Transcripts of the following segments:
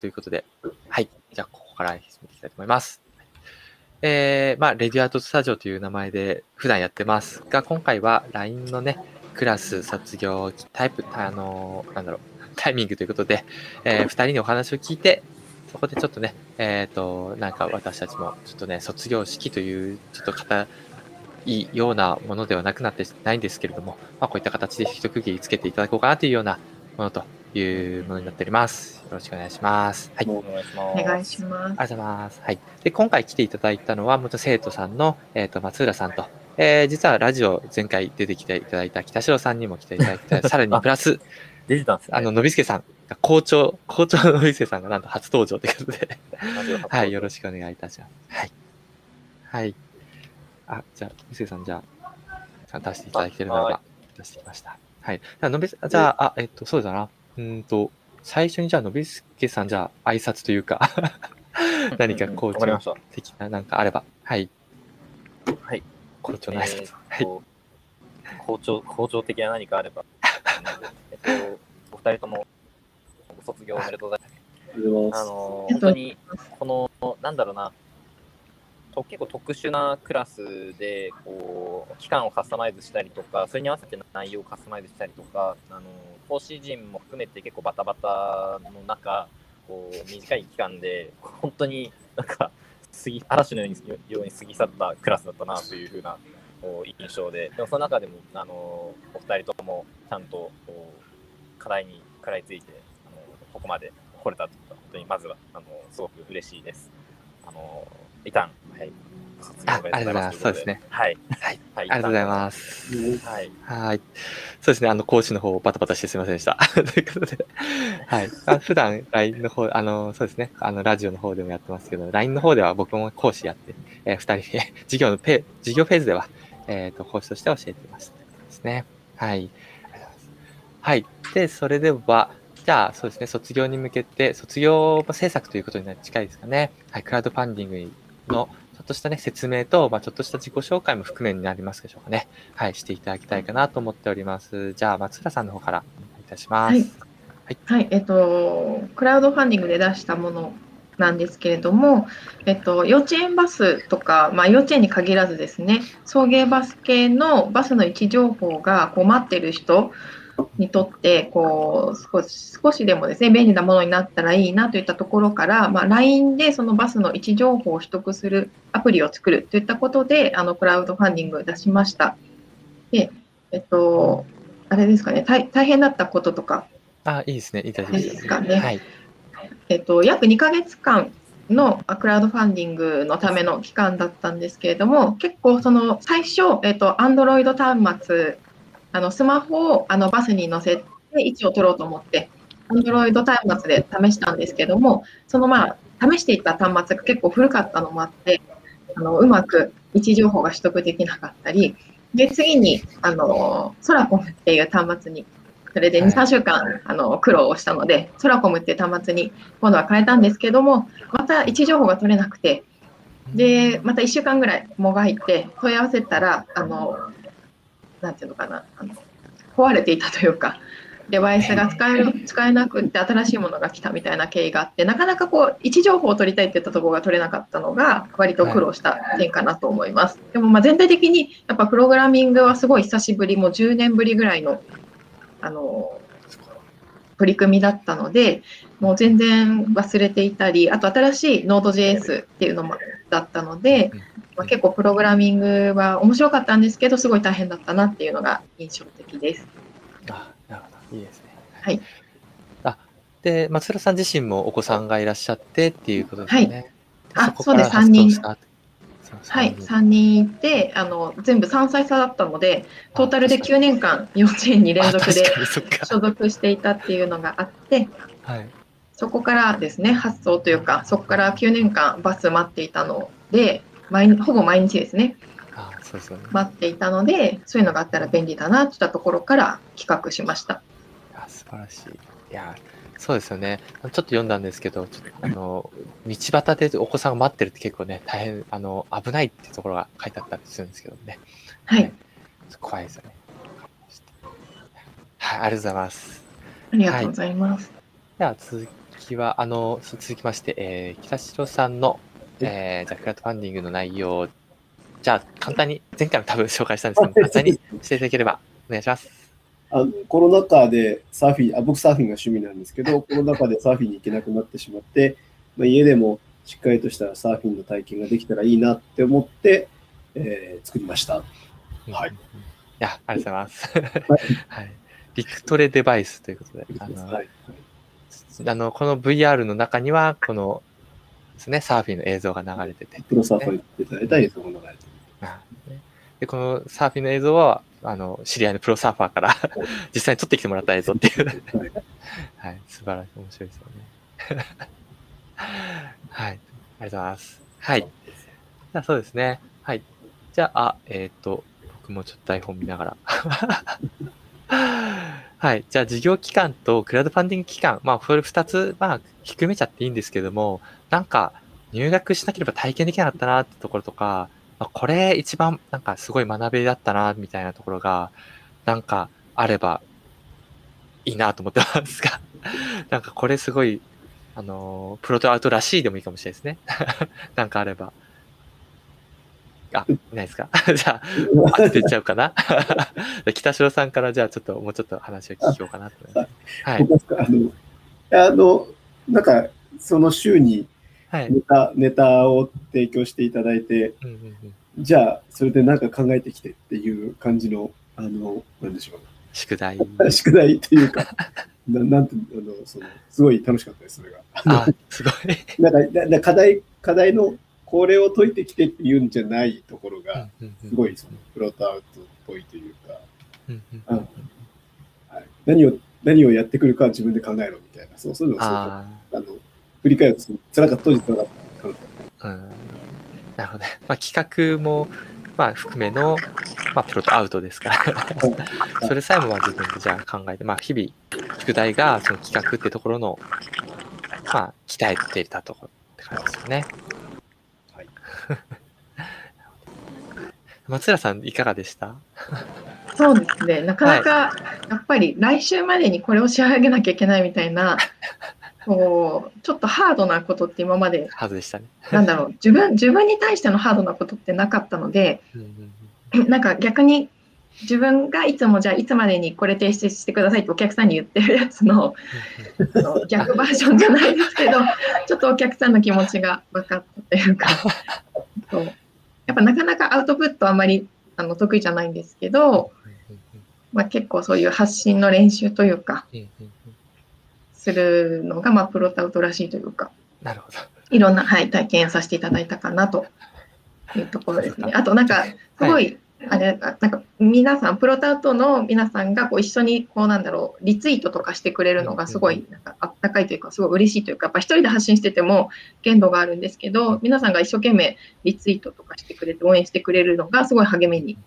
ということで、はい。じゃあ、ここから進めていきたいと思います。レディアートスタジオという名前で普段やってますが、今回は LINE のね、クラス、卒業、タイプ、タイミングということで、2人にお話を聞いて、そこでちょっとね、なんか私たちもちょっとね、卒業式という、ちょっと硬いようなものではなくなってないんですけれども、まあ、こういった形で一区切りつけていただこうかなというようなものというものになっております。よろしくお願いします。はい。お願いします。ありがとうございます。はい。で、今回来ていただいたのは、元生徒さんの、松浦さんと、実はラジオ前回出てきていただいた北城さんにも来ていただいた、さらにプラス、出てたんですね、のびすけさん、校長ののびすけさんがなんと初登場ということで、はい、よろしくお願いいたします。はい。はい。あ、じゃあ、のびすけさん、じゃあ、出していただいているならば、出してきました。はい。じゃあ、そうだな。最初にじゃあ、のびすけさん、じゃあ、挨拶というか、何か校長的ななんかあれば。はい。はい。校長の挨拶。はい。校長的な何かあれば。お二人ともご卒業おめでとうございます。本当に、この、なんだろうな、結構特殊なクラスでこう期間をカスタマイズしたりとか、それに合わせて内容をカスタマイズしたりとか、講師陣も含めて結構バタバタの中、こう短い期間で本当になんか嵐のように過ぎ去ったクラスだったなというふうな印象で、でもその中でもお二人ともちゃんと課題に食らいついてここまで来れたということは本当にまずはすごく嬉しいです。一旦、はい。ありがとうございます。そうですね。はい。はい。ありがとうございます。はい。はい。そうですね。講師の方、バタバタしてすみませんでした。ということで、はい。普段、LINE の方、そうですね。ラジオの方でもやってますけど、LINE の方では僕も講師やって、2人で、授業フェーズでは、講師として教えてました。ですね。はい。はい。で、それでは、じゃあ、そうですね、卒業に向けて、卒業制作ということに近いですかね。はい、クラウドファンディングのちょっとしたね、説明と、ちょっとした自己紹介も含めになりますでしょうかね。はい、していただきたいかなと思っております。じゃあ、松浦さんの方からお願いいたします。はい、はいはい、クラウドファンディングで出したものなんですけれども、幼稚園バスとか、幼稚園に限らずですね、送迎バス系のバスの位置情報がこう待ってる人にとってこう少しでもですね便利なものになったらいいなといったところから、LINE でそのバスの位置情報を取得するアプリを作るといったことでクラウドファンディングを出しました。で、あれですかね、大変だったこととか。あ、いいですね、いいですかね。はい。約2ヶ月間のクラウドファンディングのための期間だったんですけれども、結構その最初、Android 端末スマホをバスに乗せて位置を取ろうと思って、Android 端末で試したんですけども、その試していた端末が結構古かったのもあって、うまく位置情報が取得できなかったり、で次にソラコムっていう端末に、それで2、3週間苦労をしたので、ソラコムっていう端末に今度は変えたんですけども、また位置情報が取れなくて、でまた1週間ぐらいもがいて問い合わせたら、なんていうのかな、壊れていたというか、デバイスが使えなくて新しいものが来たみたいな経緯があって、なかなかこう位置情報を取りたいっていったところが取れなかったのが割と苦労した点かなと思います。でも全体的にやっぱプログラミングはすごい久しぶり、もう10年ぶりぐらいの取り組みだったので、もう全然忘れていたり、あと新しい Node.js っていうのもだったので、結構プログラミングは面白かったんですけど、すごい大変だったなっていうのが印象的です。あ、なるほど、いいですね。はい。あ、で松浦さん自身もお子さんがいらっしゃってっていうことですね。はい。あ、そうです。3人。はい、3人いて、全部3歳差だったので、トータルで9年間幼稚園に連続で所属していたっていうのがあって、はい、そこからですね、発想というか、そこから9年間バス待っていたので、ほぼ毎日ですね。あ、そうそうね、待っていたので、そういうのがあったら便利だなといったところから企画しました。あ、素晴らしい。いや、そうですよね。ちょっと読んだんですけど、ちょっと道端でお子さんが待ってるって結構ね、大変危ないっていうところが書いてあったりするんですけどね。はい。ね、怖いですよね。はい、ありがとうございます。ありがとうございます。はい、では続き次は、続きまして、北城さんの、クラウドファンディングの内容、じゃあ、簡単に、前回も多分紹介したんですけど、簡単にしていただければ、お願いします。コロナ禍でサーフィン、僕サーフィンが趣味なんですけど、コロナ禍でサーフィンに行けなくなってしまって、家でもしっかりとしたサーフィンの体験ができたらいいなって思って、作りました。はい。いや、ありがとうございます。はい。ビクトレデバイスということで。はい。この VR の中には、このですね、サーフィンの映像が流れてて。プロサーファーに出ていただいた映像が流れてて。で、このサーフィンの映像は、知り合いのプロサーファーから実際に撮ってきてもらった映像っていう、ね。はい。素晴らしい。面白いですよね。はい。ありがとうございます。はい。じゃあ、そうですね。はい。じゃあ、僕もちょっと台本見ながら。はい。じゃあ、事業期間とクラウドファンディング期間。まあ、これ2つ、まあ、ひっくるめちゃっていいんですけども、なんか、入学しなければ体験できなかったなってところとか、これ一番なんかすごい学びだったな、みたいなところが、なんかあればいいなと思ってますが、なんかこれすごい、プロとアウトらしいでもいいかもしれないですね。なんかあれば。あ、いないですかじゃあ、当てちゃうかな北城さんからじゃあちょっと、もうちょっと話を聞こうかなと思います。はい。なんか、その週に、はい、ネタを提供していただいて、じゃあ、それでなんか考えてきてっていう感じの、なんでしょう。宿題っていうか、なんて、すごい楽しかったです、それが。すごい。なんか、課題のこれを解いてきてっていうんじゃないところが、すごい、プロトアウトっぽいというか、何をやってくるかは自分で考えろみたいな、そういうのがすごく、振り返ると辛かった、当時辛かった。なるほどね。まあ、企画も、まあ、含めの、まあ、プロとアウトですから、それさえも自分でじゃあ考えて、まあ、日々、宿題がその企画ってところの、まあ、鍛えていたところって感じですよね。はい。松浦さん、いかがでした？そうですね。なかなか、やっぱり来週までにこれを仕上げなきゃいけないみたいな、ちょっとハードなことって今まで、なんだろう、自分に対してのハードなことってなかったので、なんか逆に自分がいつもじゃあいつまでにこれ提出してくださいってお客さんに言ってるやつの逆バージョンじゃないですけど、ちょっとお客さんの気持ちが分かったというか、やっぱなかなかアウトプットあまり得意じゃないんですけど、まあ、結構そういう発信の練習というか。するのが、まあ、プロとアウトらしいというか、なるほど、いろんな、はい、体験させていただいたかなというところですね。あと、なんかすごい、あれ、なんか皆さん、プロとアウトの皆さんがこう一緒にこう、なんだろう、リツイートとかしてくれるのがすごいなんかあったかいというか、すごい嬉しいというか、やっぱ一人で発信してても限度があるんですけど、皆さんが一生懸命リツイートとかしてくれて応援してくれるのがすごい励みに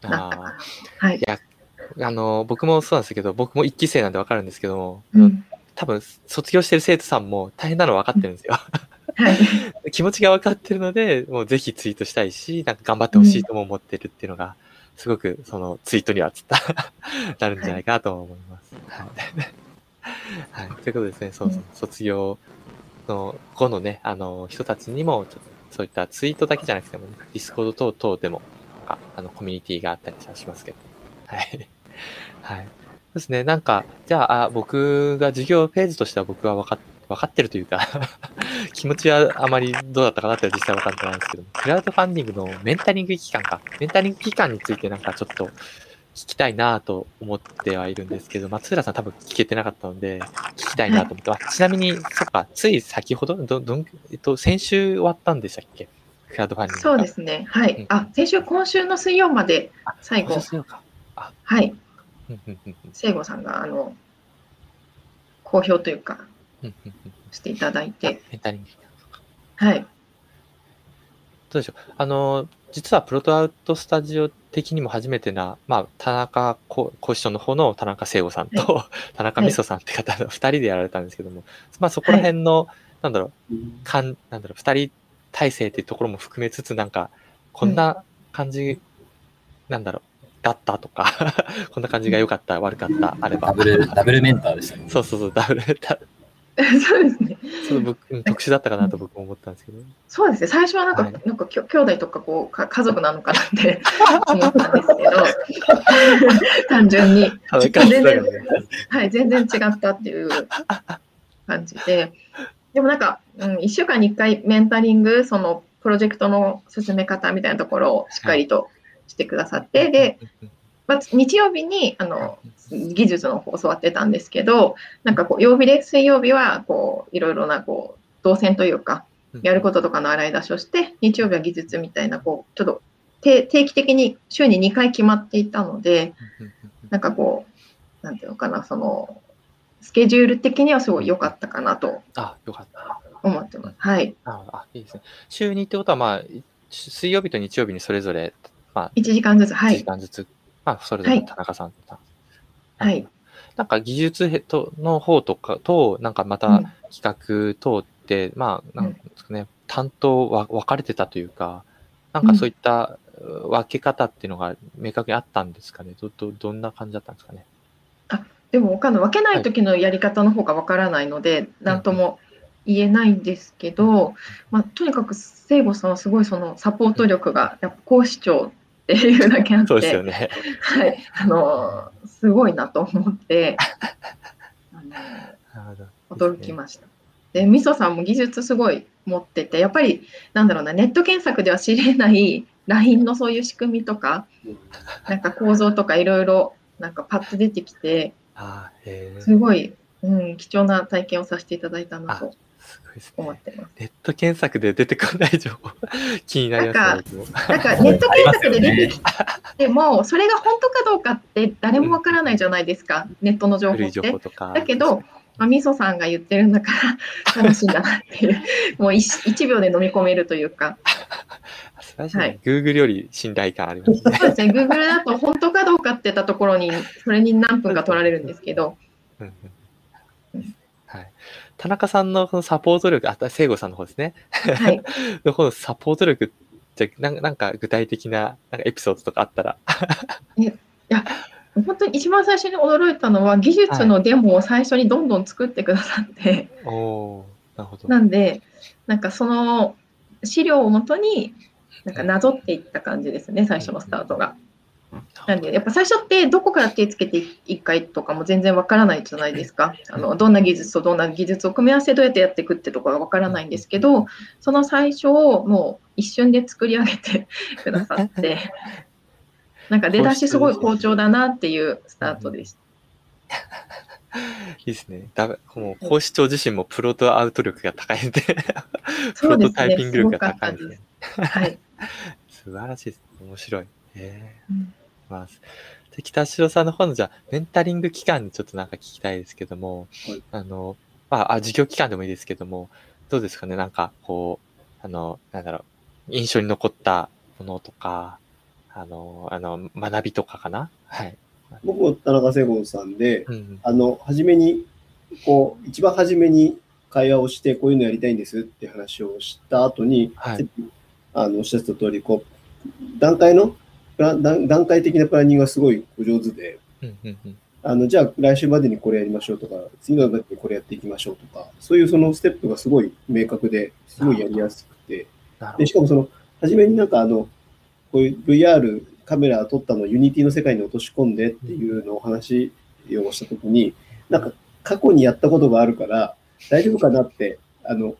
なったかな。はい、いや、僕もそうなんですけど、僕も1期生なんで分かるんですけども、多分、卒業してる生徒さんも大変なの分かってるんですよ。気持ちが分かってるので、もうぜひツイートしたいし、なんか頑張ってほしいとも思ってるっていうのが、すごくそのツイートにはなるんじゃないかなと思います。はい。ということですね、卒業の後のね、人たちにも、そういったツイートだけじゃなくても、ね、Discord 等々でも、コミュニティがあったりしますけど。はい。はい。そうですね。なんか、じゃあ、僕が授業フェーズとしては僕は分かってるというか、気持ちはあまりどうだったかなって実際分かってないんですけど、クラウドファンディングのメンタリング期間についてなんかちょっと聞きたいなと思ってはいるんですけど、松浦さん多分聞けてなかったので、聞きたいなと思って、ちなみに、つい先ほど、先週終わったんでしたっけ？クラウドファンディング。そうですね。はい。先週、今週の水曜まで最後。はい。聖吾さんが公表というかしていただいて、はい。どうでしょう。実はプロトアウトスタジオ的にも初めてな、まあ講師長の方の田中聖吾さんと、はい、田中美穂さんって方の2人でやられたんですけども、はい、まあそこら辺の、はい、なんだろう2人体制っていうところも含めつつ、なんかこんな感じ、うん、なんだろう。だったとかこんな感じが良かった悪かったあればダブルメンターでしたね。そうそうダブルメンターそうですね。ちょっと僕特殊だったかなと僕も思ったんですけど。そうですね。最初はなんか、はい、なんか兄弟とかこう家族なのかなって思ったんですけど、単純に全然違ったっていう感じで、でもなんか、うん、1週間に1回メンタリング、そのプロジェクトの進め方みたいなところをしっかりとしてくださって、はい、で、まあ、日曜日に技術の方を教わってたんですけど、なんかこう曜日で水曜日はこういろいろなこう動線というかやることとかの洗い出しをして、日曜日は技術みたいなこうちょっと定期的に週に2回決まっていたので、なんかこうなんていうのかな、そのスケジュール的にはすごい良かったかなと思ってます。はい。あ、いいですね。週2ってことは、まあ水曜日と日曜日にそれぞれ、まあ、1時間ずつ、はい。1時間ずつ、まあ、それぞれ田中さん、はい。なんか技術の方とかと、なんかまた企画等って、うん、まあ、なんですかね、担当は分かれてたというか、なんかそういった分け方っていうのが明確にあったんですかね。どんな感じだったんですかね。あ、でも分けない時のやり方の方が分からないので、なんとも言えないんですけど、まあ、とにかく聖吾さんはすごいそのサポート力が、やっぱ講師長っていうだけあって、そうですよね。はい、すごいなと思って驚きました。で、みそさんも技術すごい持ってて、やっぱりなんだろうな、ネット検索では知れない LINE のそういう仕組みとか、なんか構造とかいろいろなんかパッと出てきて、すごい、うん、貴重な体験をさせていただいたなと。思ってます。ネット検索で出てこない情報気になります、ね、なんかネット検索で出てきても、ね、それが本当かどうかって誰もわからないじゃないですか、うん、ネットの情報って。だけど、まあ、みそさんが言ってるんだから楽しいんだなっていうもう 1秒で飲み込めるというか。はい、Google より信頼感ありますね。そうですね。Google だと本当かどうかって言ったところにそれに何分か取られるんですけど。うんうん、はい、田中さんのサポート力、あ、聖吾さんの方ですね。はい、の方のサポート力って、なんか具体的な、なんかエピソードとかあったら。いや、本当に一番最初に驚いたのは、技術のデモを最初にどんどん作ってくださって。はい、お、なるほど。なんで、なんかその資料をもとに、なんかなぞっていった感じですね、最初のスタートが。なんでやっぱ最初ってどこから手つけて1回とかも全然わからないじゃないですか。どんな技術とどんな技術を組み合わせてどうやってやっていくってところがわからないんですけど、その最初をもう一瞬で作り上げてくださってなんか出だしすごい好調だなっていうスタートでした。いいですね。もう講師長自身もプロとアウト力が高いんでプロトタイピング力が高いんです。はい、素晴らしいです。面白い。で、北城さんの方のじゃあメンタリング期間にちょっとなんか聞きたいですけども、はい、まあ、授業期間でもいいですけども、どうですかね、なんかこう、なんだろう、印象に残ったものとか、学びとかかな。はい、僕も田中聖吾さんで、うん、初めに、こう、一番初めに会話をして、こういうのやりたいんですって話をした後に、はい、おっしゃった通り、こう、段階的なプランニングがすごいお上手で、じゃあ来週までにこれやりましょうとか、次の時にこれやっていきましょうとか、そういうそのステップがすごい明確ですごいやりやすくて、でしかもその初めになんかこういう VR カメラ撮ったのを Unity の世界に落とし込んでっていうのをお話をしたときに、なんか過去にやったことがあるから大丈夫かなって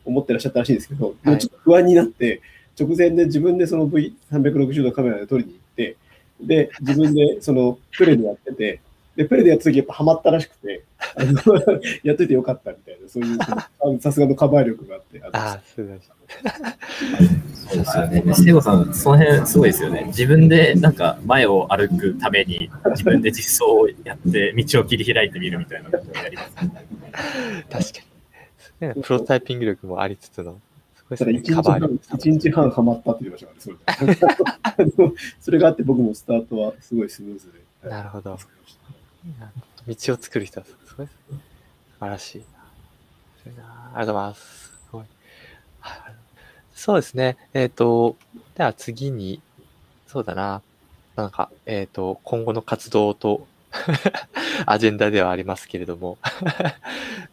思ってらっしゃったらしいんですけど、もうちょっと不安になって、直前で自分でその V360 度カメラで撮りに行って、で、自分でそのプレでやってて、で、プレでやった時やっぱハマったらしくて、やっといてよかったみたいな、そういうさすがのカバー力があって。あ、そうですよね。聖吾さん、その辺すごいですよね。自分でなんか前を歩くために、自分で実装をやって、道を切り開いてみるみたいなことをやります、ね。確かに。プロタイピング力もありつつの。1日半ハマったって言いましたからね、それがあって、僕もスタートはすごいスムーズで。なるほど。道を作る人はすごいですね。素晴らしい。ありがとうございます。すごい。そうですね。では次に、そうだな。なんか、今後の活動と、アジェンダではありますけれども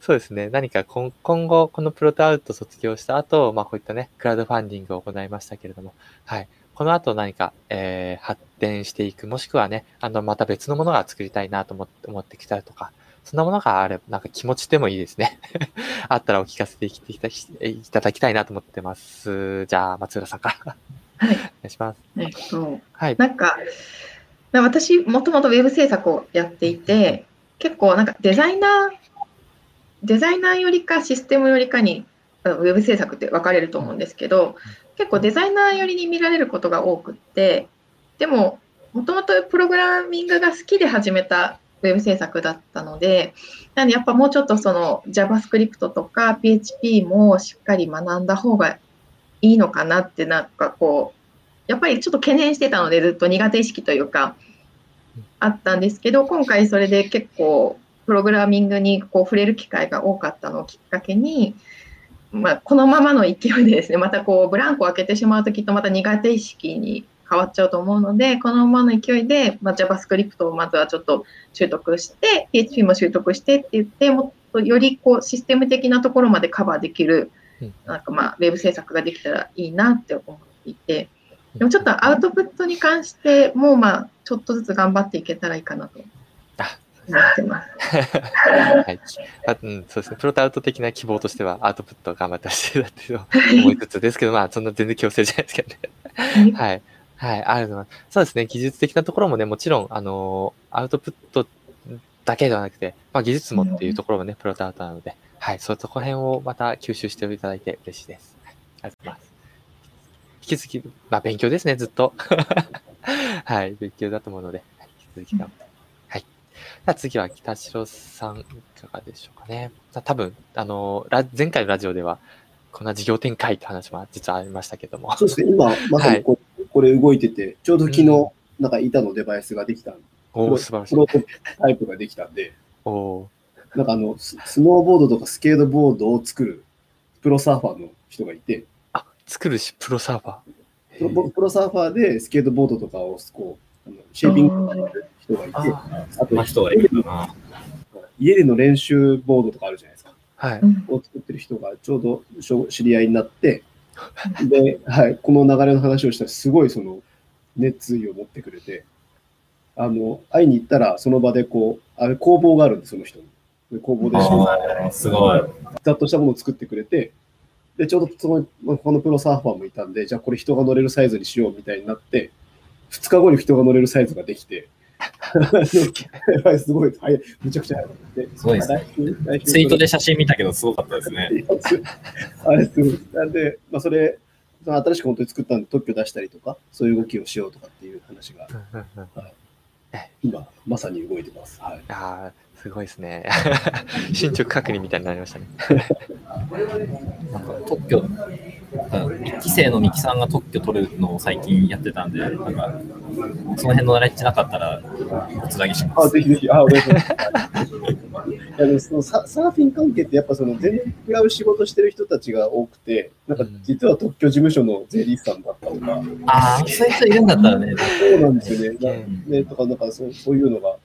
そうですね、何か今後このプロトアウト卒業した後、こういったねクラウドファンディングを行いましたけれども、はい、この後何か、発展していく、もしくはねまた別のものが作りたいなと思ってきたとか、そんなものがあればなんか気持ちでもいいですねあったらお聞かせていただきたいなと思ってます。じゃあ松浦さんからはい、お願いします。はい、なんか私もともとウェブ制作をやっていて、結構なんかデザイナーよりかシステムよりかにウェブ制作って分かれると思うんですけど、結構デザイナーよりに見られることが多くって、でももともとプログラミングが好きで始めたウェブ制作だったので、なのでやっぱもうちょっとその JavaScript とか PHP もしっかり学んだ方がいいのかなって、なんかこうやっぱりちょっと懸念してたので、ずっと苦手意識というかあったんですけど、今回それで結構プログラミングにこう触れる機会が多かったのをきっかけに、このままの勢いでですね、またこうブランクを開けてしまうときっとまた苦手意識に変わっちゃうと思うので、このままの勢いで、JavaScript をまずはちょっと習得して PHP も習得してって言って、もっとよりこうシステム的なところまでカバーできるなんかウェブ制作ができたらいいなって思っていて、でもちょっとアウトプットに関してもちょっとずつ頑張っていけたらいいかなと思ってます。プロトアウト的な希望としてはアウトプットを頑張ってほしいなっていうのを思いつつですけど、そんな全然強制じゃないですけどね。はいはい、ありがとうございます。そうですね、技術的なところもね、もちろんアウトプットだけではなくて、技術もっていうところもね、プロトアウトなので、はい、そういうところ辺をまた吸収していただいて嬉しいです。ありがとうございます。引き続き、勉強ですね、ずっと。はい、勉強だと思うので、引き続き頑張って。はい。じゃあ次は北城さん、いかがでしょうかね。多分、前回のラジオでは、こんな事業展開って話も実はありましたけども。そうですね、今、まさにこれ動いてて、ちょうど昨日、板のデバイスができたんで、素晴らしい。プロトタイプができたんで、スノーボードとかスケートボードを作るプロサーファーの人がいて、作るし、プロサーファー。プロサーファーでスケートボードとかをシェーピングする人がいて、家での練習ボードとかあるじゃないですか。はい。を作ってる人がちょうど知り合いになって、で、はい、この流れの話をしたら、すごいその熱意を持ってくれて、会いに行ったら、その場で工房があるんです、その人に。工房でしざっとしたものを作ってくれて、でちょうどこのプロサーファーもいたんで、じゃあこれ人が乗れるサイズにしようみたいになって、2日後に人が乗れるサイズができて、すごい、めちゃくちゃ早かったです。ツイートで写真見たけど、すごかったですね。あれすごい。なんで、それ、新しく本当に作ったんで、特許出したりとか、そういう動きをしようとかっていう話が、今、まさに動いてます。はい。すごいですね。進捗確認みたいになりましたね。なんか特許、1期生のミキさんが特許取るのを最近やってたんで、なんかその辺のナレッジなかったらおつなぎします。ぜひぜひ。あ、お願いします。サーフィン関係ってやっぱ全然違う仕事してる人たちが多くて、なんか実は特許事務所の税理士さんだったとか、そういう人いるんだったらね。そうなんですよね。なんかそういうのが。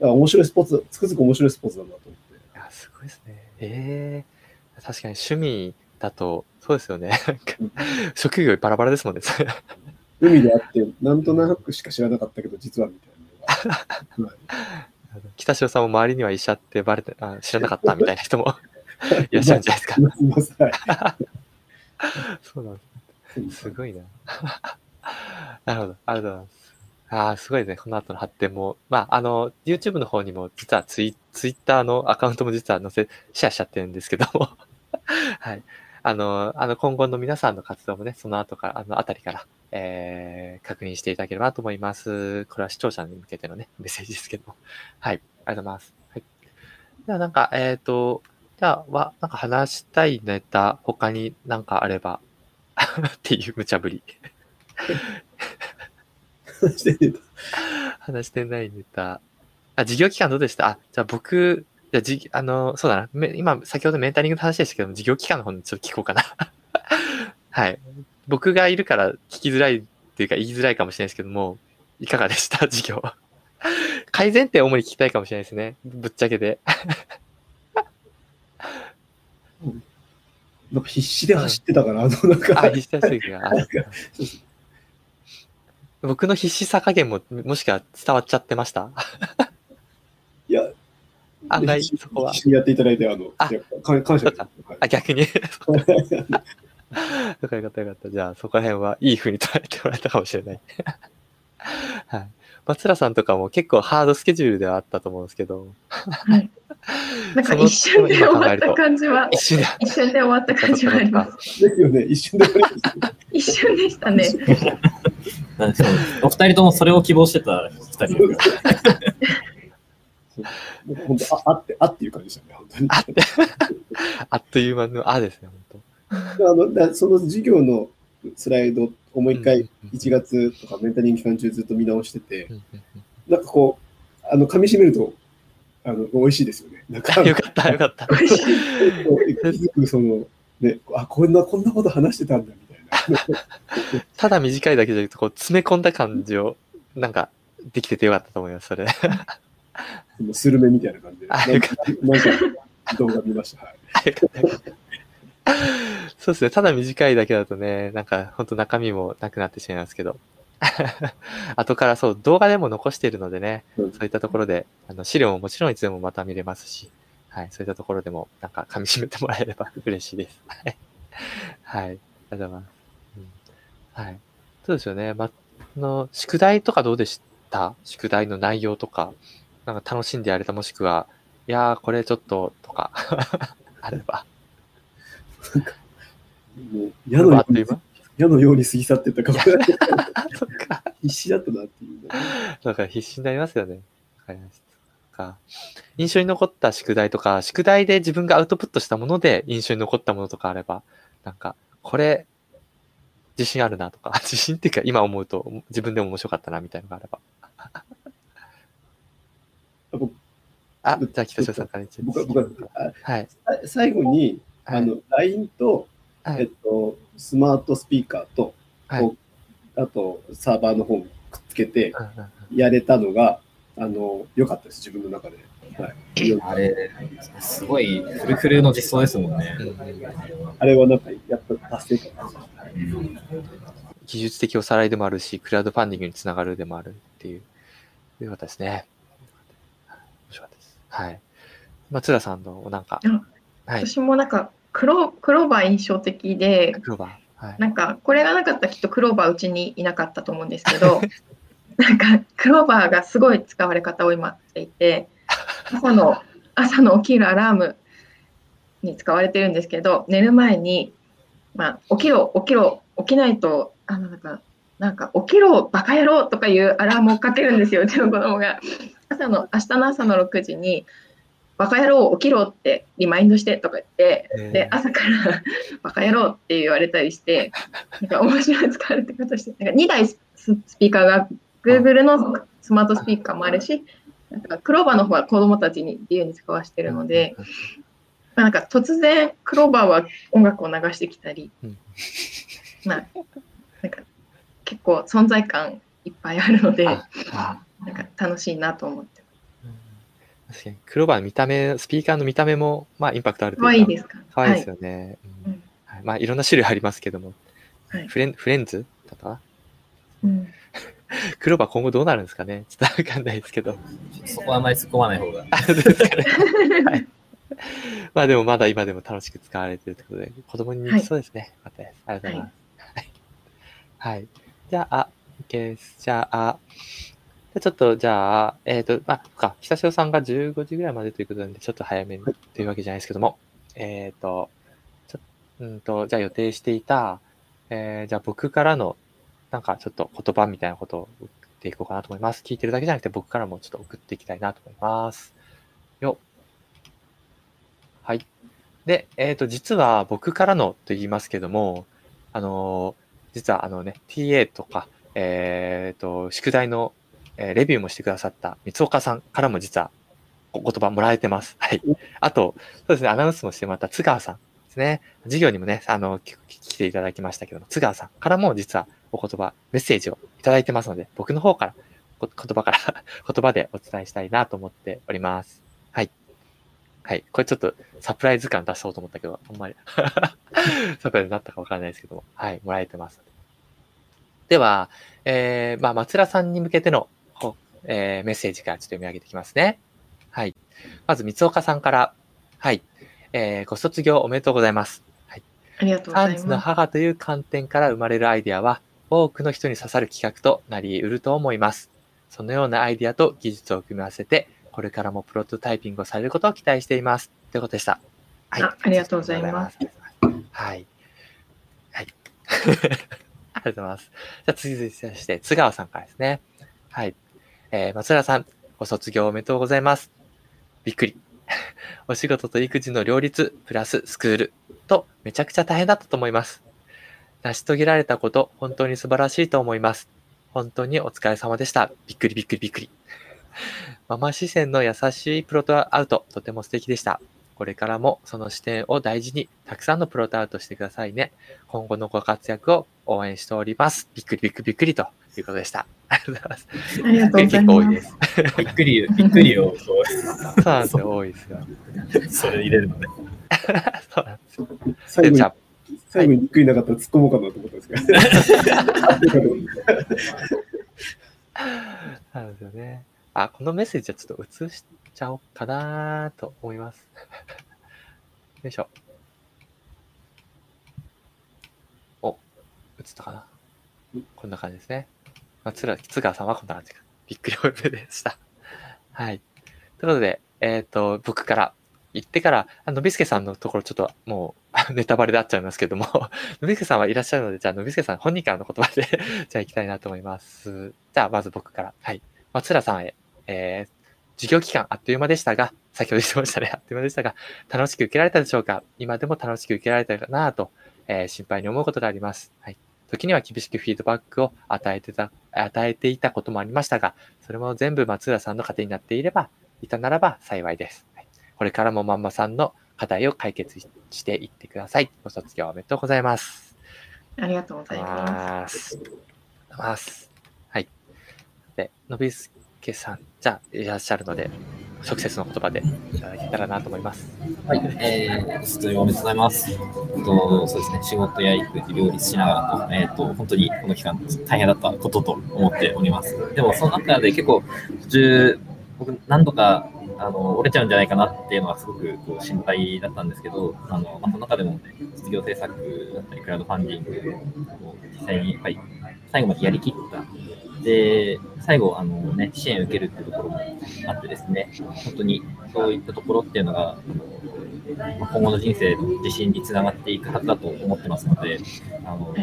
面白いスポーツ、つくづく面白いスポーツだなと思って。いや、すごいですね。確かに趣味だと、そうですよね。職業バラバラですもんね。海であって、なんとなくしか知らなかったけど、実はみたいな。北城さんも周りには医者って知らなかったみたいな人もいらっしゃるんじゃないですか。そうなんです。すごいな。なるほど、ありがとうございます。すごいね。この後の発展も。YouTube の方にも、実はTwitter のアカウントも実はシェアしちゃってるんですけども。はい。今後の皆さんの活動もね、その後から、あたりから、確認していただければと思います。これは視聴者に向けてのね、メッセージですけども。はい。ありがとうございます。はい。では、じゃあ、話したいネタ、他になんかあれば、っていう無茶ぶり。話してないネタ。事業期間どうでした？じゃあ僕、そうだな。今、先ほどメンタリングの話でしたけども、事業期間の方にちょっと聞こうかな。はい。僕がいるから聞きづらいっていうか、言いづらいかもしれないですけども、いかがでした？事業。改善点を主に聞きたいかもしれないですね。ぶっちゃけで。なんか必死で走ってたから、なんか。あ、必死で走ってたから。僕の必死さ加減も、もしか伝わっちゃってました？いや、案外そこは。必死にやっていただいて、感謝です。あ、逆に。よかったよかった。じゃあ、そこら辺はいい風に捉えてもらえたかもしれない。はい。松浦さんとかも結構ハードスケジュールではあったと思うんですけど。はい。なんか一瞬で終わった感じは、一瞬で終わった感じはあります。ですよね、一瞬で終わりました。一瞬でしたね。お二人ともそれを希望してた二人ですから。本当、あっていう感じでしたね、本当に。あっという間のあですね、本当。その授業のスライドをもう一回1月とかメンタリング期間中ずっと見直してて、なんかこう噛み締めると美味しいですよね。なんかよかったよかった。気づくそのね、こんなこと話してたんだみたいな。ただ短いだけじゃなくてこう詰め込んだ感じをなんかできててよかったと思いますそれ。スルメみたいな感じで。なんか動画見ました。はい。そうですね。ただ短いだけだとね、なんか本当中身もなくなってしまいますけど。後からそう、動画でも残しているのでね、そういったところで、資料ももちろんいつでもまた見れますし、はい、そういったところでもなんか噛み締めてもらえれば嬉しいです。はい。ありがとうございます。うん、はい。そうですよね。宿題とかどうでした？宿題の内容とか、なんか楽しんでやれたもしくは、いやー、これちょっと、とか、あれば。もう矢のように過ぎ去ってったかもしれない。必死だったなっていう。だから必死になりますよね。わかりました。印象に残った宿題とか、宿題で自分がアウトプットしたもので印象に残ったものとかあれば、なんか、これ、自信あるなとか、自信っていうか今思うと自分でも面白かったなみたいなのがあれば。あ、じゃあ北島さんからはい。最後に、LINE と、スマートスピーカーと、あとサーバーの方もくっつけてやれたのが良かったです、自分の中で。はい、あれ、すごいフルフルの実装ですもんね。あれはなんかやっぱ達成感です、ね。技術的おさらいでもあるし、クラウドファンディングにつながるでもあるっていう、良かったですね。面白かったです。はい。松浦さんのなんか。私もなんかクローバー印象的で、なんかこれがなかったらきっとクローバーうちにいなかったと思うんですけど、なんかクローバーがすごい使われ方を今していて、朝の起きるアラームに使われてるんですけど、寝る前に、まあ、起きろ、起きないと、なんか起きろ、バカ野郎とかいうアラームをかけるんですよ、うちの子供が。明日の朝の6時に、バカ野郎起きろってリマインドしてとか言って、で朝からバカ野郎って言われたりして、なんか面白い使われて方して、なんか2台スピーカーが Google のスマートスピーカーもあるし、なんかクローバーの方は子どもたちに自由に使わしてるので、まあ、なんか突然クローバーは音楽を流してきたり、まあ、なんか結構存在感いっぱいあるので、なんか楽しいなと思って。確かにクローバーの見た目、スピーカーの見た目も、まあ、インパクトあるというか、可愛いですか。可愛いですよね。まあ、いろんな種類ありますけども、はい、フレンズとか、クローバー今後どうなるんですかね、ちょっとわかんないですけど。そこはあんまり突っ込まない方が。まあ、でもまだ今でも楽しく使われているということで、子供にそうですね。ありがとうございます。はい。じゃあ、OK です。じゃあ、ちょっと、じゃあ、久代さんが15時ぐらいまでということなんで、ちょっと早めにというわけじゃないですけども、じゃあ予定していた、じゃあ僕からの、なんかちょっと言葉みたいなことを送っていこうかなと思います。聞いてるだけじゃなくて、僕からもちょっと送っていきたいなと思います。よっ。はい。で、実は僕からのと言いますけども、実はTA とか、宿題のレビューもしてくださった三岡さんからも実はお言葉もらえてます。はい。あと、そうですね、アナウンスもしてもらった津川さんですね。授業にもね、来ていただきましたけども、津川さんからも実はお言葉、メッセージをいただいてますので、僕の方から言葉でお伝えしたいなと思っております。はい。はい。これちょっとサプライズ感出そうと思ったけど、あんまり、サプライズになったかわからないですけども、はい、もらえてます。では、松田さんに向けての、メッセージからちょっと読み上げていきますね。はい。まず、三岡さんから、はい。ご卒業おめでとうございます。はい。ありがとうございます。3児の母という観点から生まれるアイデアは、多くの人に刺さる企画となり得ると思います。そのようなアイデアと技術を組み合わせて、これからもプロトタイピングをされることを期待しています。ということでした。はい。ありがとうございます。はい。はい。ありがとうございます。じゃあ次にして、津川さんからですね。はい。松浦さん、ご卒業おめでとうございます。びっくり。お仕事と育児の両立、プラススクールとめちゃくちゃ大変だったと思います。成し遂げられたこと、本当に素晴らしいと思います。本当にお疲れ様でした。びっくりびっくりびっくり。ママ視線の優しいプロトアウト、とても素敵でした。これからもその視点を大事に、たくさんのプロトアウトしてくださいね。今後のご活躍を応援しております。びっくりびっくりびっくりということでした。ありがとうございます。ありがとうございます。びっくり、びっくりを。そうなんですよ、多いですよ。それ入れるのね。そうなんですよ。最後にびっくりなかったら突っ込もうかなと思ったんですけど。そうですよね。あ、このメッセージはちょっと映しちゃおうかなと思います。よいしょ。お、映ったかな。こんな感じですね。津川さんはこんな感じか。びっくりおめでした。はい。ということで、僕から行ってから、のびすけさんのところちょっともうネタバレであっちゃいますけども、のびすけさんはいらっしゃるので、じゃあのびすけさん本人からの言葉で、じゃあ行きたいなと思います。じゃあまず僕から。はい。松浦さんへ、授業期間あっという間でしたが、先ほど言ってましたね、あっという間でしたが、楽しく受けられたでしょうか。今でも楽しく受けられたかなと、心配に思うことがあります。はい。時には厳しくフィードバックを与えていたこともありましたが、それも全部松浦さんの糧になっていたならば幸いです。はい、これからもママさんの課題を解決していってください。ご卒業おめでとうございます。ありがとうございます。はい。で、のびすけさん、じゃあいらっしゃるので、直接の言葉でいただけたらなと思います。はい、卒業おめでとうございます。そうですね、仕事や育児両立しながらと、本当にこの期間大変だったことと思っております。でもその中で結構途中僕何度か折れちゃうんじゃないかなっていうのはすごくこう心配だったんですけど、まあ、その中でも、ね、卒業制作だったりクラウドファンディングを実際に、はい、最後までやりきった。で最後ね、支援を受けるっていうところもあってですね、本当にそういったところっていうのが今後の人生の自信につながっていくはずだと思ってますので、本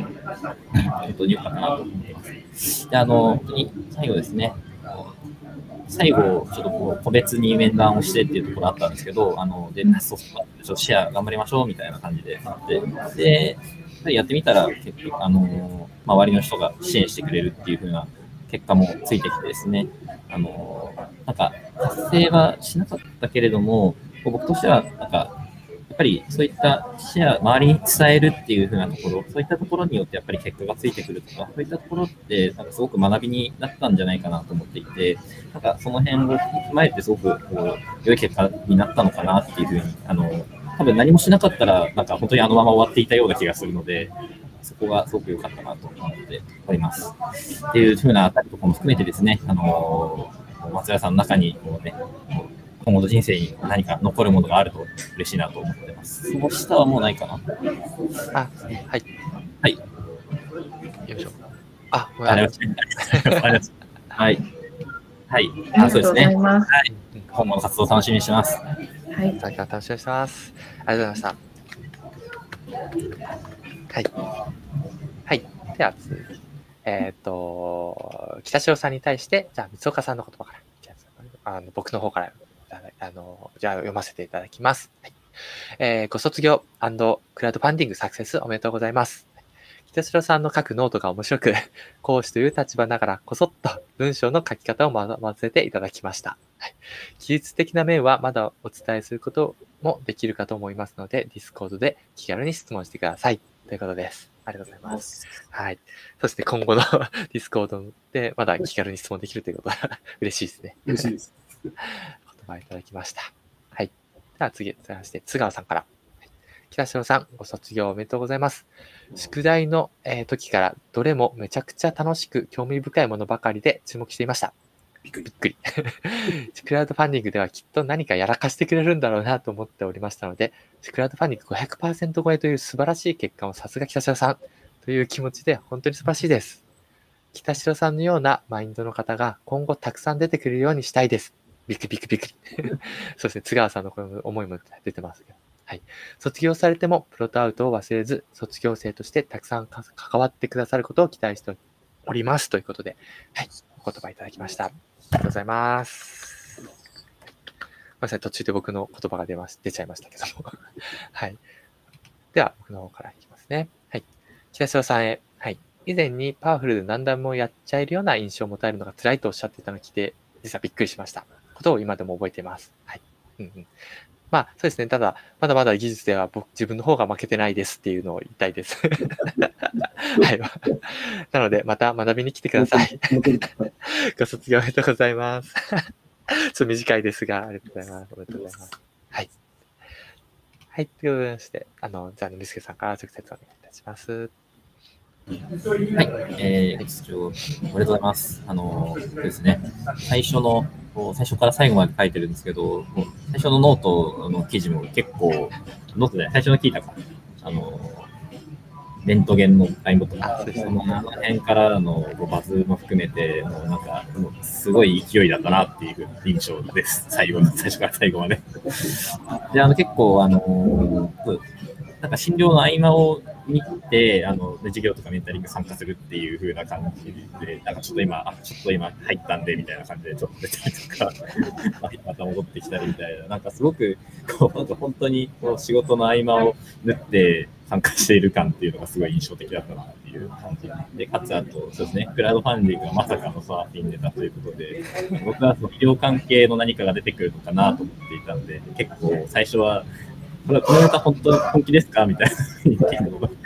当に良かったなと思っています。で本当に最後ですね、最後ちょっとこう個別に面談をしてっていうところあったんですけど、でそうそうシェア頑張りましょうみたいな感じであって、でやってみたら結局周りの人が支援してくれるっていう風な結果もついてきてですね、なんか達成はしなかったけれども、僕としてはなんかやっぱりそういったシェア、周りに伝えるっていう風なところ、そういったところによってやっぱり結果がついてくるとか、そういったところってなんかすごく学びになったんじゃないかなと思っていて、なんかその辺を踏まえてすごくこう良い結果になったのかなっていう風に、多分何もしなかったらなんか本当にまま終わっていたような気がするので、そこがすごく良かったなと思っております。っていうふうなあたりとかも含めてですね、松浦さんの中にもね、今後の人生に何か残るものがあると嬉しいなと思ってます。その下はもうないかな。あ、はい。はい。よいしょ。あ、もうありました。はい。はい。あ、そうですね。はい。今後の活動を楽しみにしてます。はい。大変楽しみにしてます。ありがとうございました。はい。はい。では次、北潮さんに対して、じゃあ、三岡さんの言葉から、じゃあ僕の方から、じゃあ、読ませていただきます。はい、ご卒業&クラウドファンディングサクセスおめでとうございます。北潮さんの書くノートが面白く、講師という立場ながらこそっと文章の書き方を学ばせていただきました。はい、技術的な面はまだお伝えすることもできるかと思いますので、Discord で気軽に質問してください。ということです。ありがとうございます。はい。そして今後のDiscord でまだ気軽に質問できるということは嬉しいですね。嬉しいです。言葉いただきました。はい。では次、そして津川さんから。北城さん、ご卒業おめでとうございます。宿題の時からどれもめちゃくちゃ楽しく興味深いものばかりで注目していました。びっくり。クラウドファンディングではきっと何かやらかしてくれるんだろうなと思っておりましたので、クラウドファンディング 500% 超えという素晴らしい結果をさすが北城さんという気持ちで本当に素晴らしいです。北城さんのようなマインドの方が今後たくさん出てくれるようにしたいです。びっくり。そうですね、津川さんのこの思いも出てますけど。はい。卒業されてもプロとアウトを忘れず、卒業生としてたくさん関わってくださることを期待しておりますということで、はい、お言葉いただきました。ありがとうございます。ごめんなさい、途中で僕の言葉が出ちゃいましたけども。はい。では、僕の方からいきますね。はい。北城さんへ。はい。以前にパワフルで何段もやっちゃえるような印象を持たれるのが辛いとおっしゃっていたのを聞いて、実はびっくりしました。ことを今でも覚えています。はい。まあ、そうですね。ただ、まだまだ技術では自分の方が負けてないですっていうのを言いたいです。はい。なので、また学びに来てください。ご卒業おめでとうございます。ちょっと短いですが、ありがとうございます。おめでとうございます。はい。はい。ということでして、じゃあ、ノリスケさんから直接お願いいたします。はい。卒業、おめでとうございます。ですね。最初から最後まで書いてるんですけど、最初のノートの記事も結構、ノートで最初の聞いたか、レントゲンのラインボットとか、あの辺からのバズも含めて、すごい勢いだったなっていう印象です。最初から最後まで。で、結構、なんか診療の合間を見て、授業とかメンタリング参加するっていう風な感じで、なんかちょっと今入ったんで、みたいな感じで、ちょっと出たりとか、また戻ってきたりみたいな、なんかすごく、本当に仕事の合間を縫って参加している感っていうのがすごい印象的だったなっていう感じで、かつ、あと、そうですね、クラウドファンディングがまさかのサーフィンネタということで、僕はその医療関係の何かが出てくるのかなと思っていたんで、結構最初は、このネタ本当に本気ですかみたいな、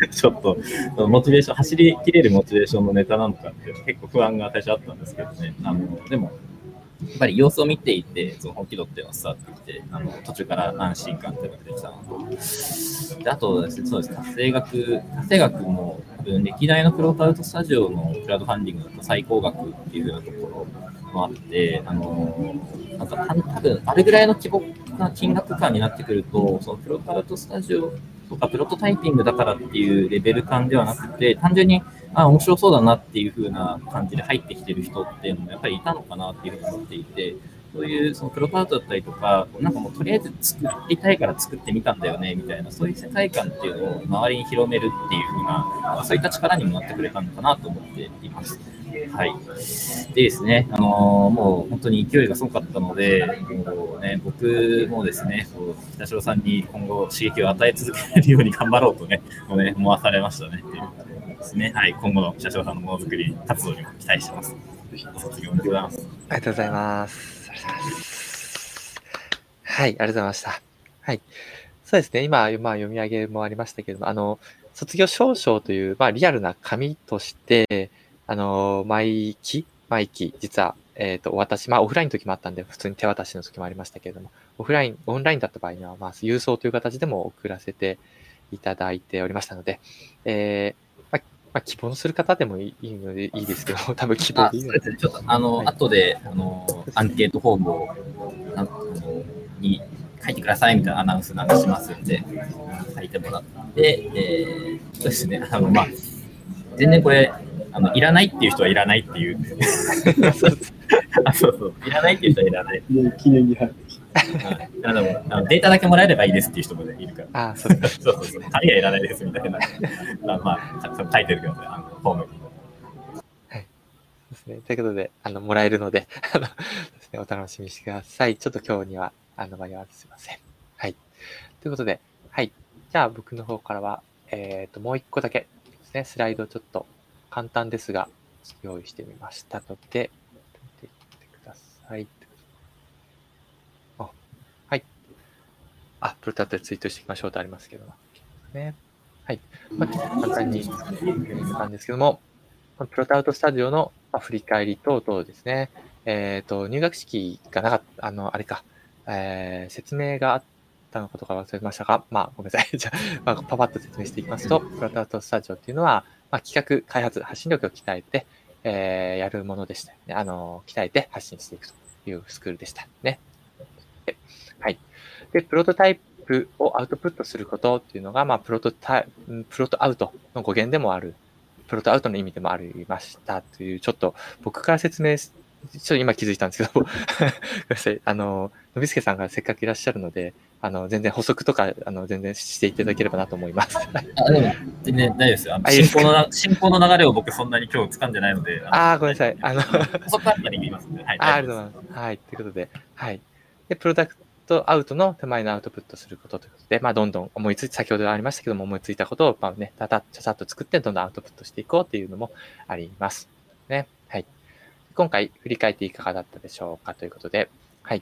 ちょっとモチベーション、走り切れるモチベーションのネタなのかって結構不安が最初あったんですけどね。でもやっぱり様子を見ていて、その本気度っていうのが伝わってきて、途中から安心感っていうのが出てきたのと、であとですね、そうです、活性学も多分歴代のフロートアウトスタジオのクラウドファンディングだと最高額っていうようなところもあって、なんか多分あれぐらいの規模な金額感になってくると、そのフロートアウトスタジオとかプロトタイピングだからっていうレベル感ではなくて、単純に面白そうだなっていう風な感じで入ってきてる人っていうのもやっぱりいたのかなっていうふうに思っていて、そういうそのプロトアウトだったりとか、なんかもうとりあえず作りたいから作ってみたんだよねみたいな、そういう世界観っていうのを周りに広めるっていう風な、そういった力にもなってくれたのかなと思っています。はい。でですね、もう本当に勢いがすごかったので、僕もですね、北城さんに今後刺激を与え続けるように頑張ろうとね、思わされましたねっていうですね。はい、今後の北城さんのものづくり活動にも期待してます。ぜひご卒業おめでとうございます。ありがとうございます。はい、ありがとうございました。はい、そうですね。今、読み上げもありましたけれども、卒業証書という、リアルな紙として。毎期、実は、お渡し、オフラインの時もあったんで、普通に手渡しの時もありましたけれども、オンラインだった場合には、郵送という形でも送らせていただいておりましたので、希望する方でもいいですけど、多分希望でいいので。ちょっと、はい、後で、アンケートフォームを、に書いてくださいみたいなアナウンスなんかしますんで、書いてもらって、そうですね、全然これ、いらないっていう人はいらないっていう。いらないっていう人はいらない。もう記念に入ってきた。データだけもらえればいいですっていう人もいるから。あ、そうです。そう。紙はいらないですみたいな。書いてるけどね、フォームに。はい。ですね。ということで、もらえるので、ですね、お楽しみしてください。ちょっと今日には、間に合わずすいません。はい。ということで、はい。じゃあ、僕の方からは、もう一個だけですね、スライドちょっと。簡単ですが、用意してみましたので、見てください。あ、はい。あ、プロトタイプツイートしていきましょうとありますけどね。はい。簡単になんですけども、プロトアウトスタジオの振り返り等々ですね。入学式がなかった、説明があったのかとか忘れましたが、ごめんなさい。じゃあ、パパッと説明していきますと、プロトアウトスタジオっていうのは、企画、開発、発信力を鍛えて、やるものでしたよね。鍛えて発信していくというスクールでしたね。はい。で、プロトタイプをアウトプットすることっていうのが、プロトアウトの語源でもある、プロトアウトの意味でもありましたという、ちょっと僕から説明して、今気づいたんですけど、のびすけさんがせっかくいらっしゃるので、全然補足とか、全然していただければなと思います。全然大丈夫ですよ。進行の流れを僕、そんなに今日掴んでないので。ごめんなさい。補足あったり言いますので。はい。ありがとうございます。はい。ということで、はい。で、プロダクトアウトの手前のアウトプットすることということで、どんどん先ほどありましたけども、思いついたことを、ちゃさっと作って、どんどんアウトプットしていこうというのもあります。ね。はい。今回振り返っていかがだったでしょうかということで、はい。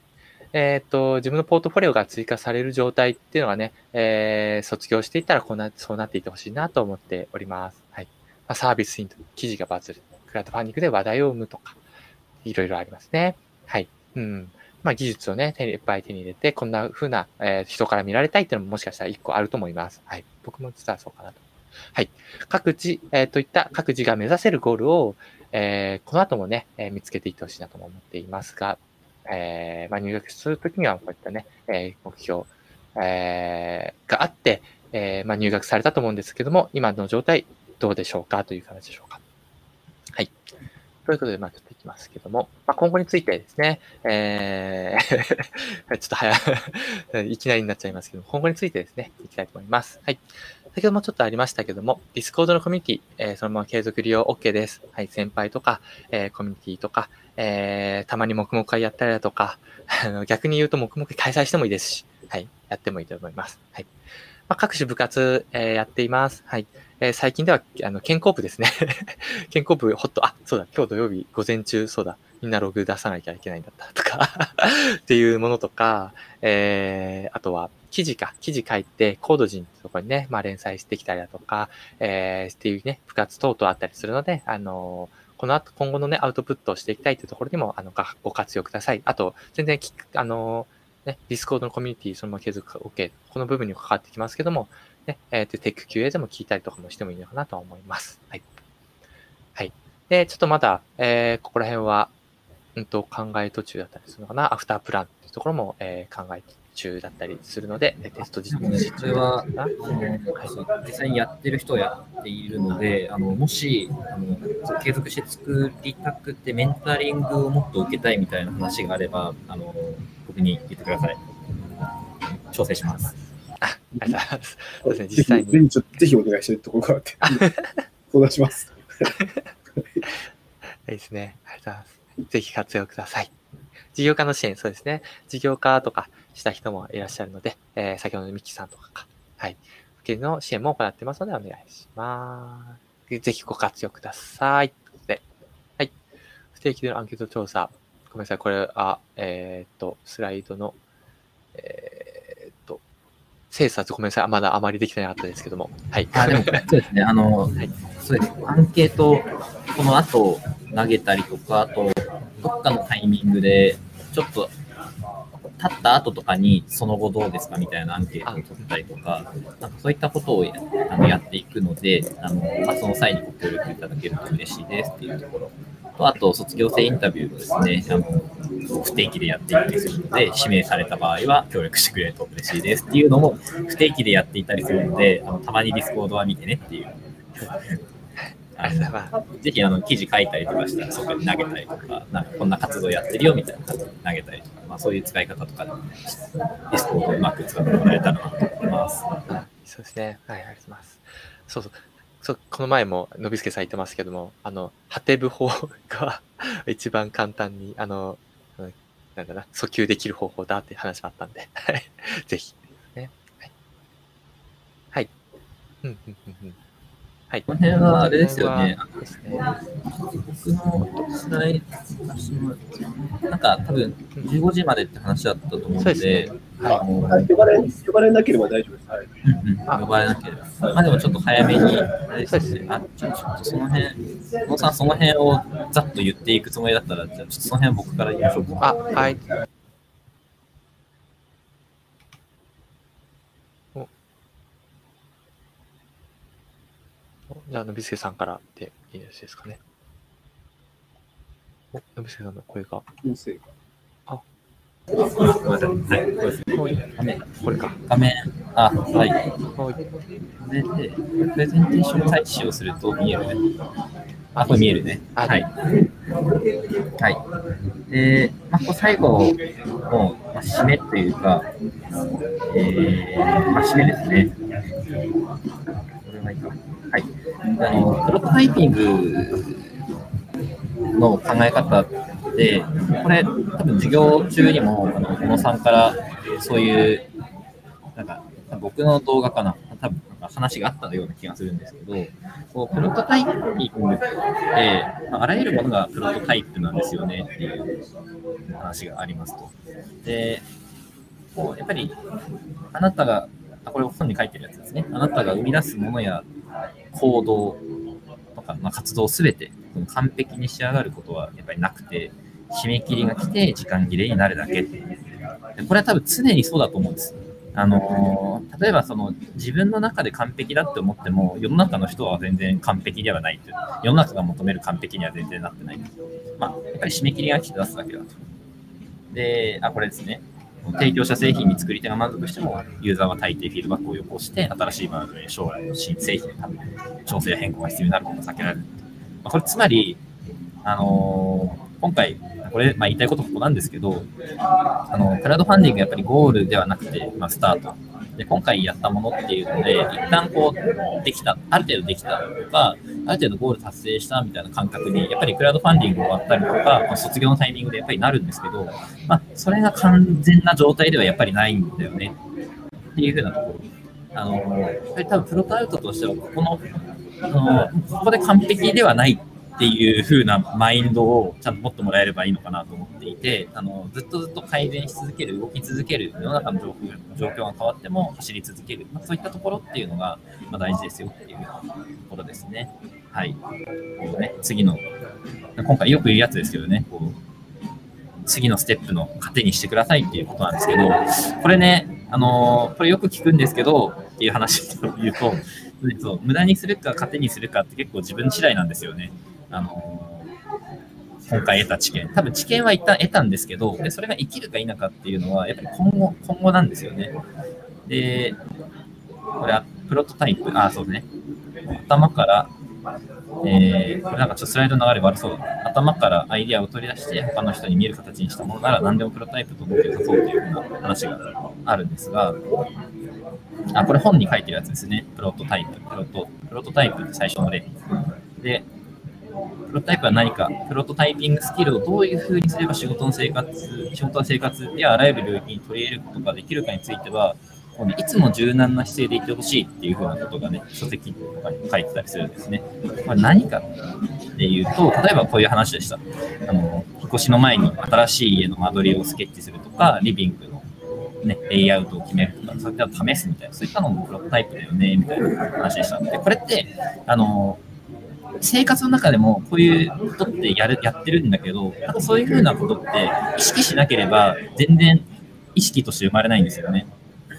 自分のポートフォリオが追加される状態っていうのがね、卒業していったらそうなっていてほしいなと思っております。はい。サービスヒント、記事がバズる、クラウドファンディングで話題を生むとか、いろいろありますね。はい。うん。技術をね、いっぱい手に入れて、こんな風な、人から見られたいっていうのももしかしたら一個あると思います。はい。僕も実はそうかなと。はい。各自が目指せるゴールを、この後もね、見つけていってほしいなとも思っていますが、入学するときにはこういったね、目標、があって、入学されたと思うんですけども、今の状態どうでしょうかという形でしょうか。はい。ということで、ちょっといきますけども、今後についてですね、ちょっといきなりになっちゃいますけども、今後についてですね、いきたいと思います。はい。先ほどもちょっとありましたけども、Discord のコミュニティ、そのまま継続利用 OK です。はい、先輩とか、コミュニティとか、たまに黙々会やったりだとか、逆に言うと黙々会開催してもいいですし、はい、やってもいいと思います。はい。各種部活、やっています。はい。最近では、健康部ですね。健康部、そうだ、今日土曜日午前中、そうだ、みんなログ出さなきゃいけないんだったとか、っていうものとか、あとは、記事書いて、コード人とかにね、連載してきたりだとか、っていうね、部活等々あったりするので、今後のね、アウトプットをしていきたいというところにも、ご活用ください。あと、全然、ね、Discord のコミュニティ、そのまま継続 OK。この部分にも関わってきますけども、ね、テック QA でも聞いたりとかもしてもいいのかなと思います。はい。はい。で、ちょっとまだ、ここら辺は、考え途中だったりするのかな。アフタープランというところも、考え中だったりするので、テスト実践中。それは、実際にやってる人をやっているので、もし、継続して作りたくて、メンタリングをもっと受けたいみたいな話があれば、僕に言ってください。調整します。ありがとうございます。そうですね、実際に。ぜひお願いしてるところがあって、相談します。いいですね。ありがとうございます。ぜひ活用ください。事業家の支援、そうですね。事業家とかした人もいらっしゃるので、先ほどのミキさんとか、はい。受けの支援も行ってますので、お願いします。ぜひご活用ください。ということで、はい。不定期でのアンケート調査。ごめんなさい、これ、スライドの、精査、ごめんなさい、まだあまりできてなかったですけども。はい。でも、そうですね、はい、そうです。アンケート、この後投げたりとか、あと、どっかのタイミングで、ちょっと、経った後とかに、その後どうですかみたいなアンケートを取ったりとか、そういったことをやっていくので、その際にご協力いただけると嬉しいですっていうところ。あと、卒業生インタビューをですね、不定期でやっていたりするので、指名された場合は協力してくれると嬉しいですっていうのも、不定期でやっていたりするので、たまにディスコードは見てねっていう。ぜひ記事書いたりとかしたら、そこに投げたりとか、こんな活動やってるよみたいな投げたりとか、そういう使い方とかで、ディスコードをうまく使ってもらえたらなと思います。そうですね。はい、ありがとうございます。この前も、のびすけさん言ってますけども、ハテブ法が一番簡単に、訴求できる方法だっていう話があったんで、ぜひ、ね。はい。はい。うん、うん、うん。はい、この辺はあれですよね。僕のスライド、なんか多分15時までって話だったと思うので、呼ばれなければ大丈夫です。はい、呼ばれなければ。まあでもちょっと早めに、ちょっとその辺、野さんその辺をざっと言っていくつもりだったら、じゃあちょっとその辺僕から言いましょうか。あ、はい。じゃあ、のびすけさんからでいいですかね。お、のびすけさんの声が。あ、これか。画面、あ、はい。で、プレゼンテーションタイプ使用すると見えるね。あ、これ見えるね。はい。はい。で、まあ、最後の締めというか、締めですね。はい、プロトタイピングの考え方で、これ、多分授業中にも、小野さんからそういう、なんか、僕の動画かな、多分なんか話があったような気がするんですけど、こうプロトタイピングって、あらゆるものがプロトタイプなんですよねっていう話がありますと。で、こうやっぱり、あなたが、これ本に書いてるやつですね。あなたが生み出すものや行動とか、まあ、活動すべて完璧に仕上がることはやっぱりなくて、締め切りが来て時間切れになるだけって。これは多分常にそうだと思うんです。例えばその自分の中で完璧だって思っても、世の中の人は全然完璧ではないという。世の中が求める完璧には全然なってない。まあ、やっぱり締め切りが来て出すだけだと。で、あ、これですね。提供者製品に作り手が満足しても、ユーザーは大抵フィードバックをよこして、新しいバージョンや将来の新製品に調整や変更が必要になることが避けられる。これつまり、今回、これ、まあ、言いたいことはここなんですけど、クラウドファンディングやっぱりゴールではなくて、まあ、スタート。で、今回やったものっていうので、一旦こう、できた、ある程度できたとか、ある程度ゴール達成したみたいな感覚に、やっぱりクラウドファンディング終わったりとか、まあ、卒業のタイミングでやっぱりなるんですけど、まあ、それが完全な状態ではやっぱりないんだよね。っていうふうなところ。多分プロトアウトとしては、ここで完璧ではないっていうふうなマインドをちゃんと持ってもらえればいいのかなと思っていて、ずっと改善し続ける、動き続ける、世の中の状況が変わっても走り続ける、まあ、そういったところっていうのが、まあ、大事ですよっていうところですね。はい。こうね、次の、今回よく言うやつですけどね、こう次のステップの糧にしてくださいっていうことなんですけど、これね、これよく聞くんですけどっていう話を言うと、そう、無駄にするか糧にするかって結構自分次第なんですよね。今回得た知見、多分知見は一旦得たんですけど、でそれが生きるか否かっていうのはやっぱり今後なんですよね。で、これはプロトタイプ、あ、そうね、頭から、これなんかちょっとスライドの流れ悪そうだ。頭からアイディアを取り出して他の人に見える形にしたものなら何でもプロトタイプと思ってよさそうというような話があるんですが、あ、これ本に書いてるやつですね。プロトタイプって最初の例で。プロトタイプは何か、プロトタイピングスキルをどういうふうにすれば仕事の生活やあらゆる領域に取り入れることができるかについては、いつも柔軟な姿勢でいってほしいっていうふうなことがね、書籍とかに書いてたりするんですね。これ何かっていうと、例えばこういう話でした。引っ越しの前に新しい家の間取りをスケッチするとか、リビングのね、レイアウトを決めるとか、そういったのを試すみたいな、そういったのもプロトタイプだよね、みたいな話でしたので、これって、生活の中でもこういうことってやってるんだけど、なんかそういうふうなことって意識しなければ全然意識として生まれないんですよね。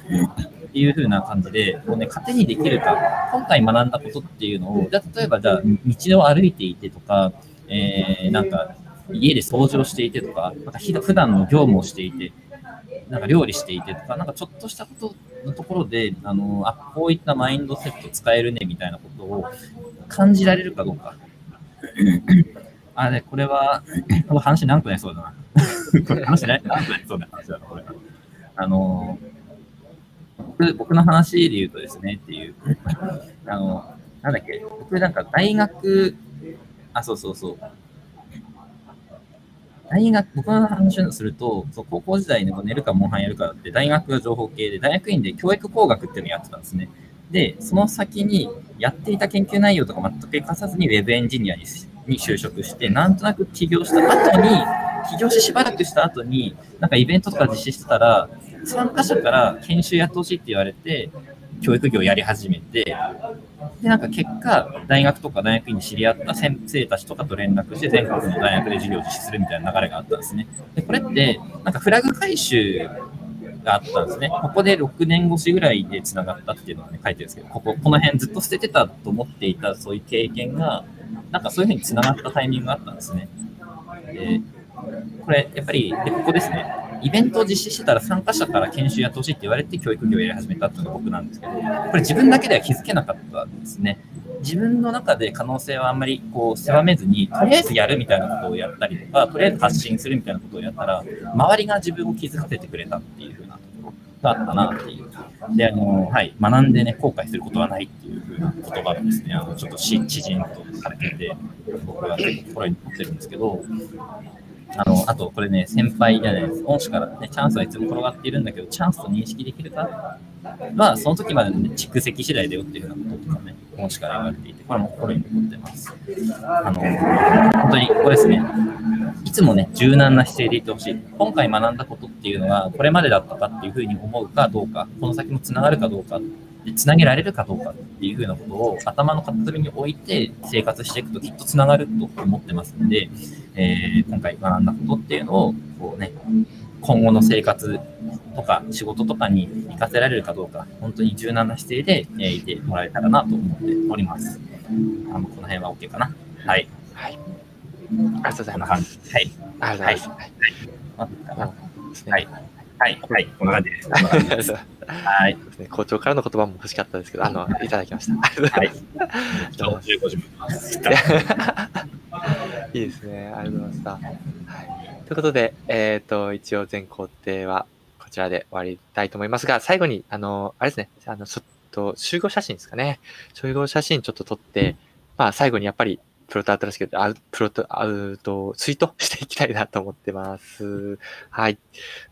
っていうふうな感じで、こうね、糧にできるか、今回学んだことっていうのを、じゃあ例えばじゃあ道を歩いていてとか、なんか家で掃除をしていてとか、なんか普段の業務をしていて、なんか料理していてとか、なんかちょっとしたことのところで、あ、こういったマインドセット使えるねみたいなことを感じられるかどうか。あれ、これは、話何個ね、そうだな。話何個ね、そうだな。僕の話で言うとですね、っていう、なんだっけ、僕なんか大学、あ、そうそうそう。僕の話をすると、高校時代に寝るかモンハンやるかって、大学が情報系で、大学院で教育工学っていうのをやってたんですね。で、その先にやっていた研究内容とか全く活かさずにウェブエンジニアに就職して、なんとなく起業した後に、起業してしばらくした後に、なんかイベントとか実施してたら、参加者から研修やってほしいって言われて、教育業をやり始めて、で、なんか結果、大学とか大学院に知り合った先生たちとかと連絡して、全国の大学で授業を実施するみたいな流れがあったんですね。で、これって、なんかフラグ回収があったんですね。ここで6年越しぐらいでつながったっていうのが、ね、書いてるんですけど、この辺ずっと捨ててたと思っていたそういう経験が、なんかそういうふうにつながったタイミングがあったんですね。で、これ、やっぱり、で、ここですね。イベントを実施してたら参加者から研修やってほしいって言われて教育業をやり始めたっていうのが僕なんですけど、これ自分だけでは気づけなかったんですね。自分の中で可能性はあんまりこう狭めずに、とりあえずやるみたいなことをやったりとか、とりあえず発信するみたいなことをやったら、周りが自分を気づかせてくれたっていう風なところがあったなっていう。で、はい、学んでね、後悔することはないっていう風な言葉がですね、ちょっと知人とされてて、僕が心に残ってるんですけど、あと、これね、先輩じゃないです。恩師からね、チャンスはいつも転がっているんだけど、チャンスと認識できるかは、その時までの、ね、蓄積次第だよっていうようなこととかね、恩師から言われていて、これも心に残ってます。本当に、これですね、いつもね、柔軟な姿勢でいてほしい。今回学んだことっていうのが、これまでだったかっていうふうに思うかどうか、この先もつながるかどうか、つなげられるかどうかっていうふうなことを頭の片隅に置いて生活していくときっとつながると思ってますので、今回学んだことっていうのをこう、ね、今後の生活とか仕事とかに活かせられるかどうか、本当に柔軟な姿勢でいてもらえたらなと思っております。この辺は OK かな。はい。はい。ありがとうございます。はい。はい。はい。はい。はい。はい。こんな感じです。はい、校長からの言葉も欲しかったですけど、いただきました。はい。いいですね。ありがとうございました。はい、ということで、一応全工程はこちらで終わりたいと思いますが、最後に、あれですね、ちょっと集合写真ですかね。集合写真ちょっと撮って、まあ、最後にやっぱり、プロトアウトらしく、ツイートしていきたいなと思ってます。はい。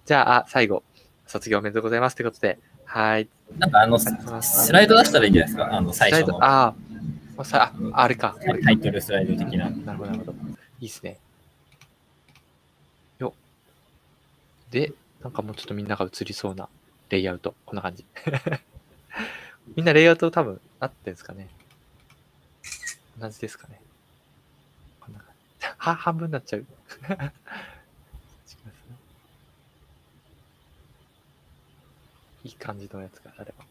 じゃあ、最後。卒業おめでとうございますということで、はい。なんかスライド出したらいいんじゃないですか、最初の。あれか。タイトルスライド的な。なるほど、なるほど。いいですね。よで、なんかもうちょっとみんなが映りそうなレイアウト。こんな感じ。みんなレイアウト多分合ってるんですかね。同じですかね。こんな感じ。半分になっちゃう。いい感じのやつがあれば。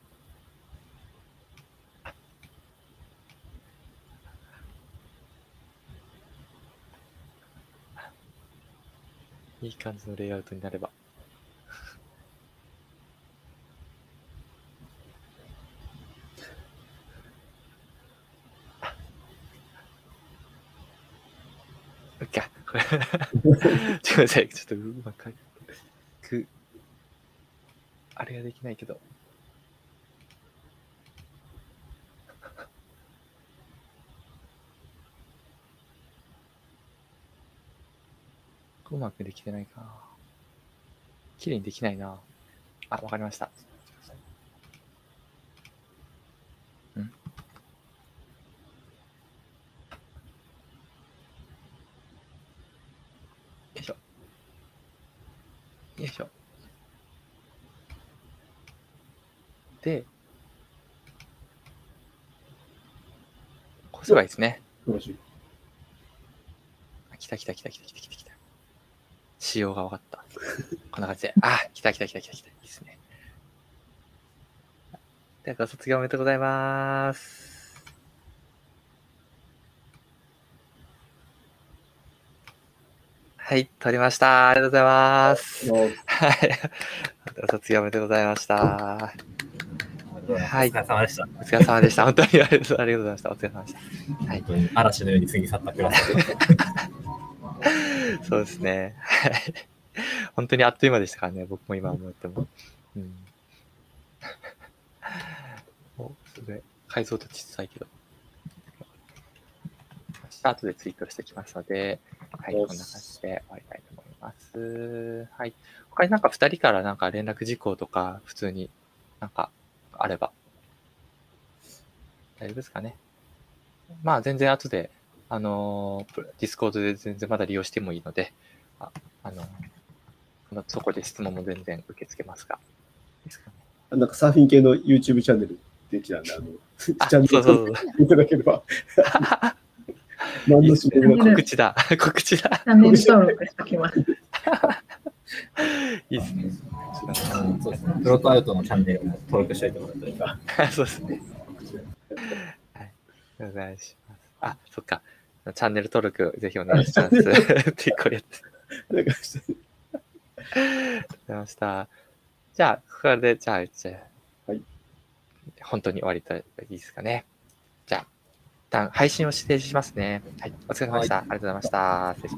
いい感じのレイアウトになれば。うっか。ちょっと待って、ちょっとうまく書く。あれができないけど。うまくできてないか。きれいにできないな。わかりました。うん。よいしょ。よいしょ。で、こうすればいいですね。来た。仕様が分かった。こんな感じで。来た。いいですね。では、ご卒業おめでとうございます。はい、撮りました。ありがとうございます。はい。ご卒業おめでとうございました。はい、お疲れ様でした。お疲れ様でした。本当にありがとうございました。お疲れ様でした。はい、嵐のように過ぎ去ったクラス。そうですね。はい。本当にあっという間でしたからね。僕も今思っても。うん。すごい。解像度小さいけど。あとでツイートしてきますので、はい、こんな感じで終わりたいと思います。はい。他になんか2人からなんか連絡事項とか、普通になんか、あれば大丈夫ですかね。まあ全然後で、Discord で全然まだ利用してもいいので、そこで質問も全然受け付けますが。ですかね、なんかサーフィン系の YouTube チャンネルできたんで、チャンネル登録いただければ。何の質問も告知だ。告知だ。チャンネル登録しておきます。いいですね。そうですね。プロトアウトのチャンネルも登録しておいてもらったりとか。そうですね。はい。お願いします。あ、そっか。チャンネル登録ぜひお願いします。ってこれやつ。お願いします。出ました。じゃあ、これで、はい、本当に終わりたいですかね。じゃあ、一旦配信を指定しますね。はい、お疲れ様でした。ありがとうございました。失礼します。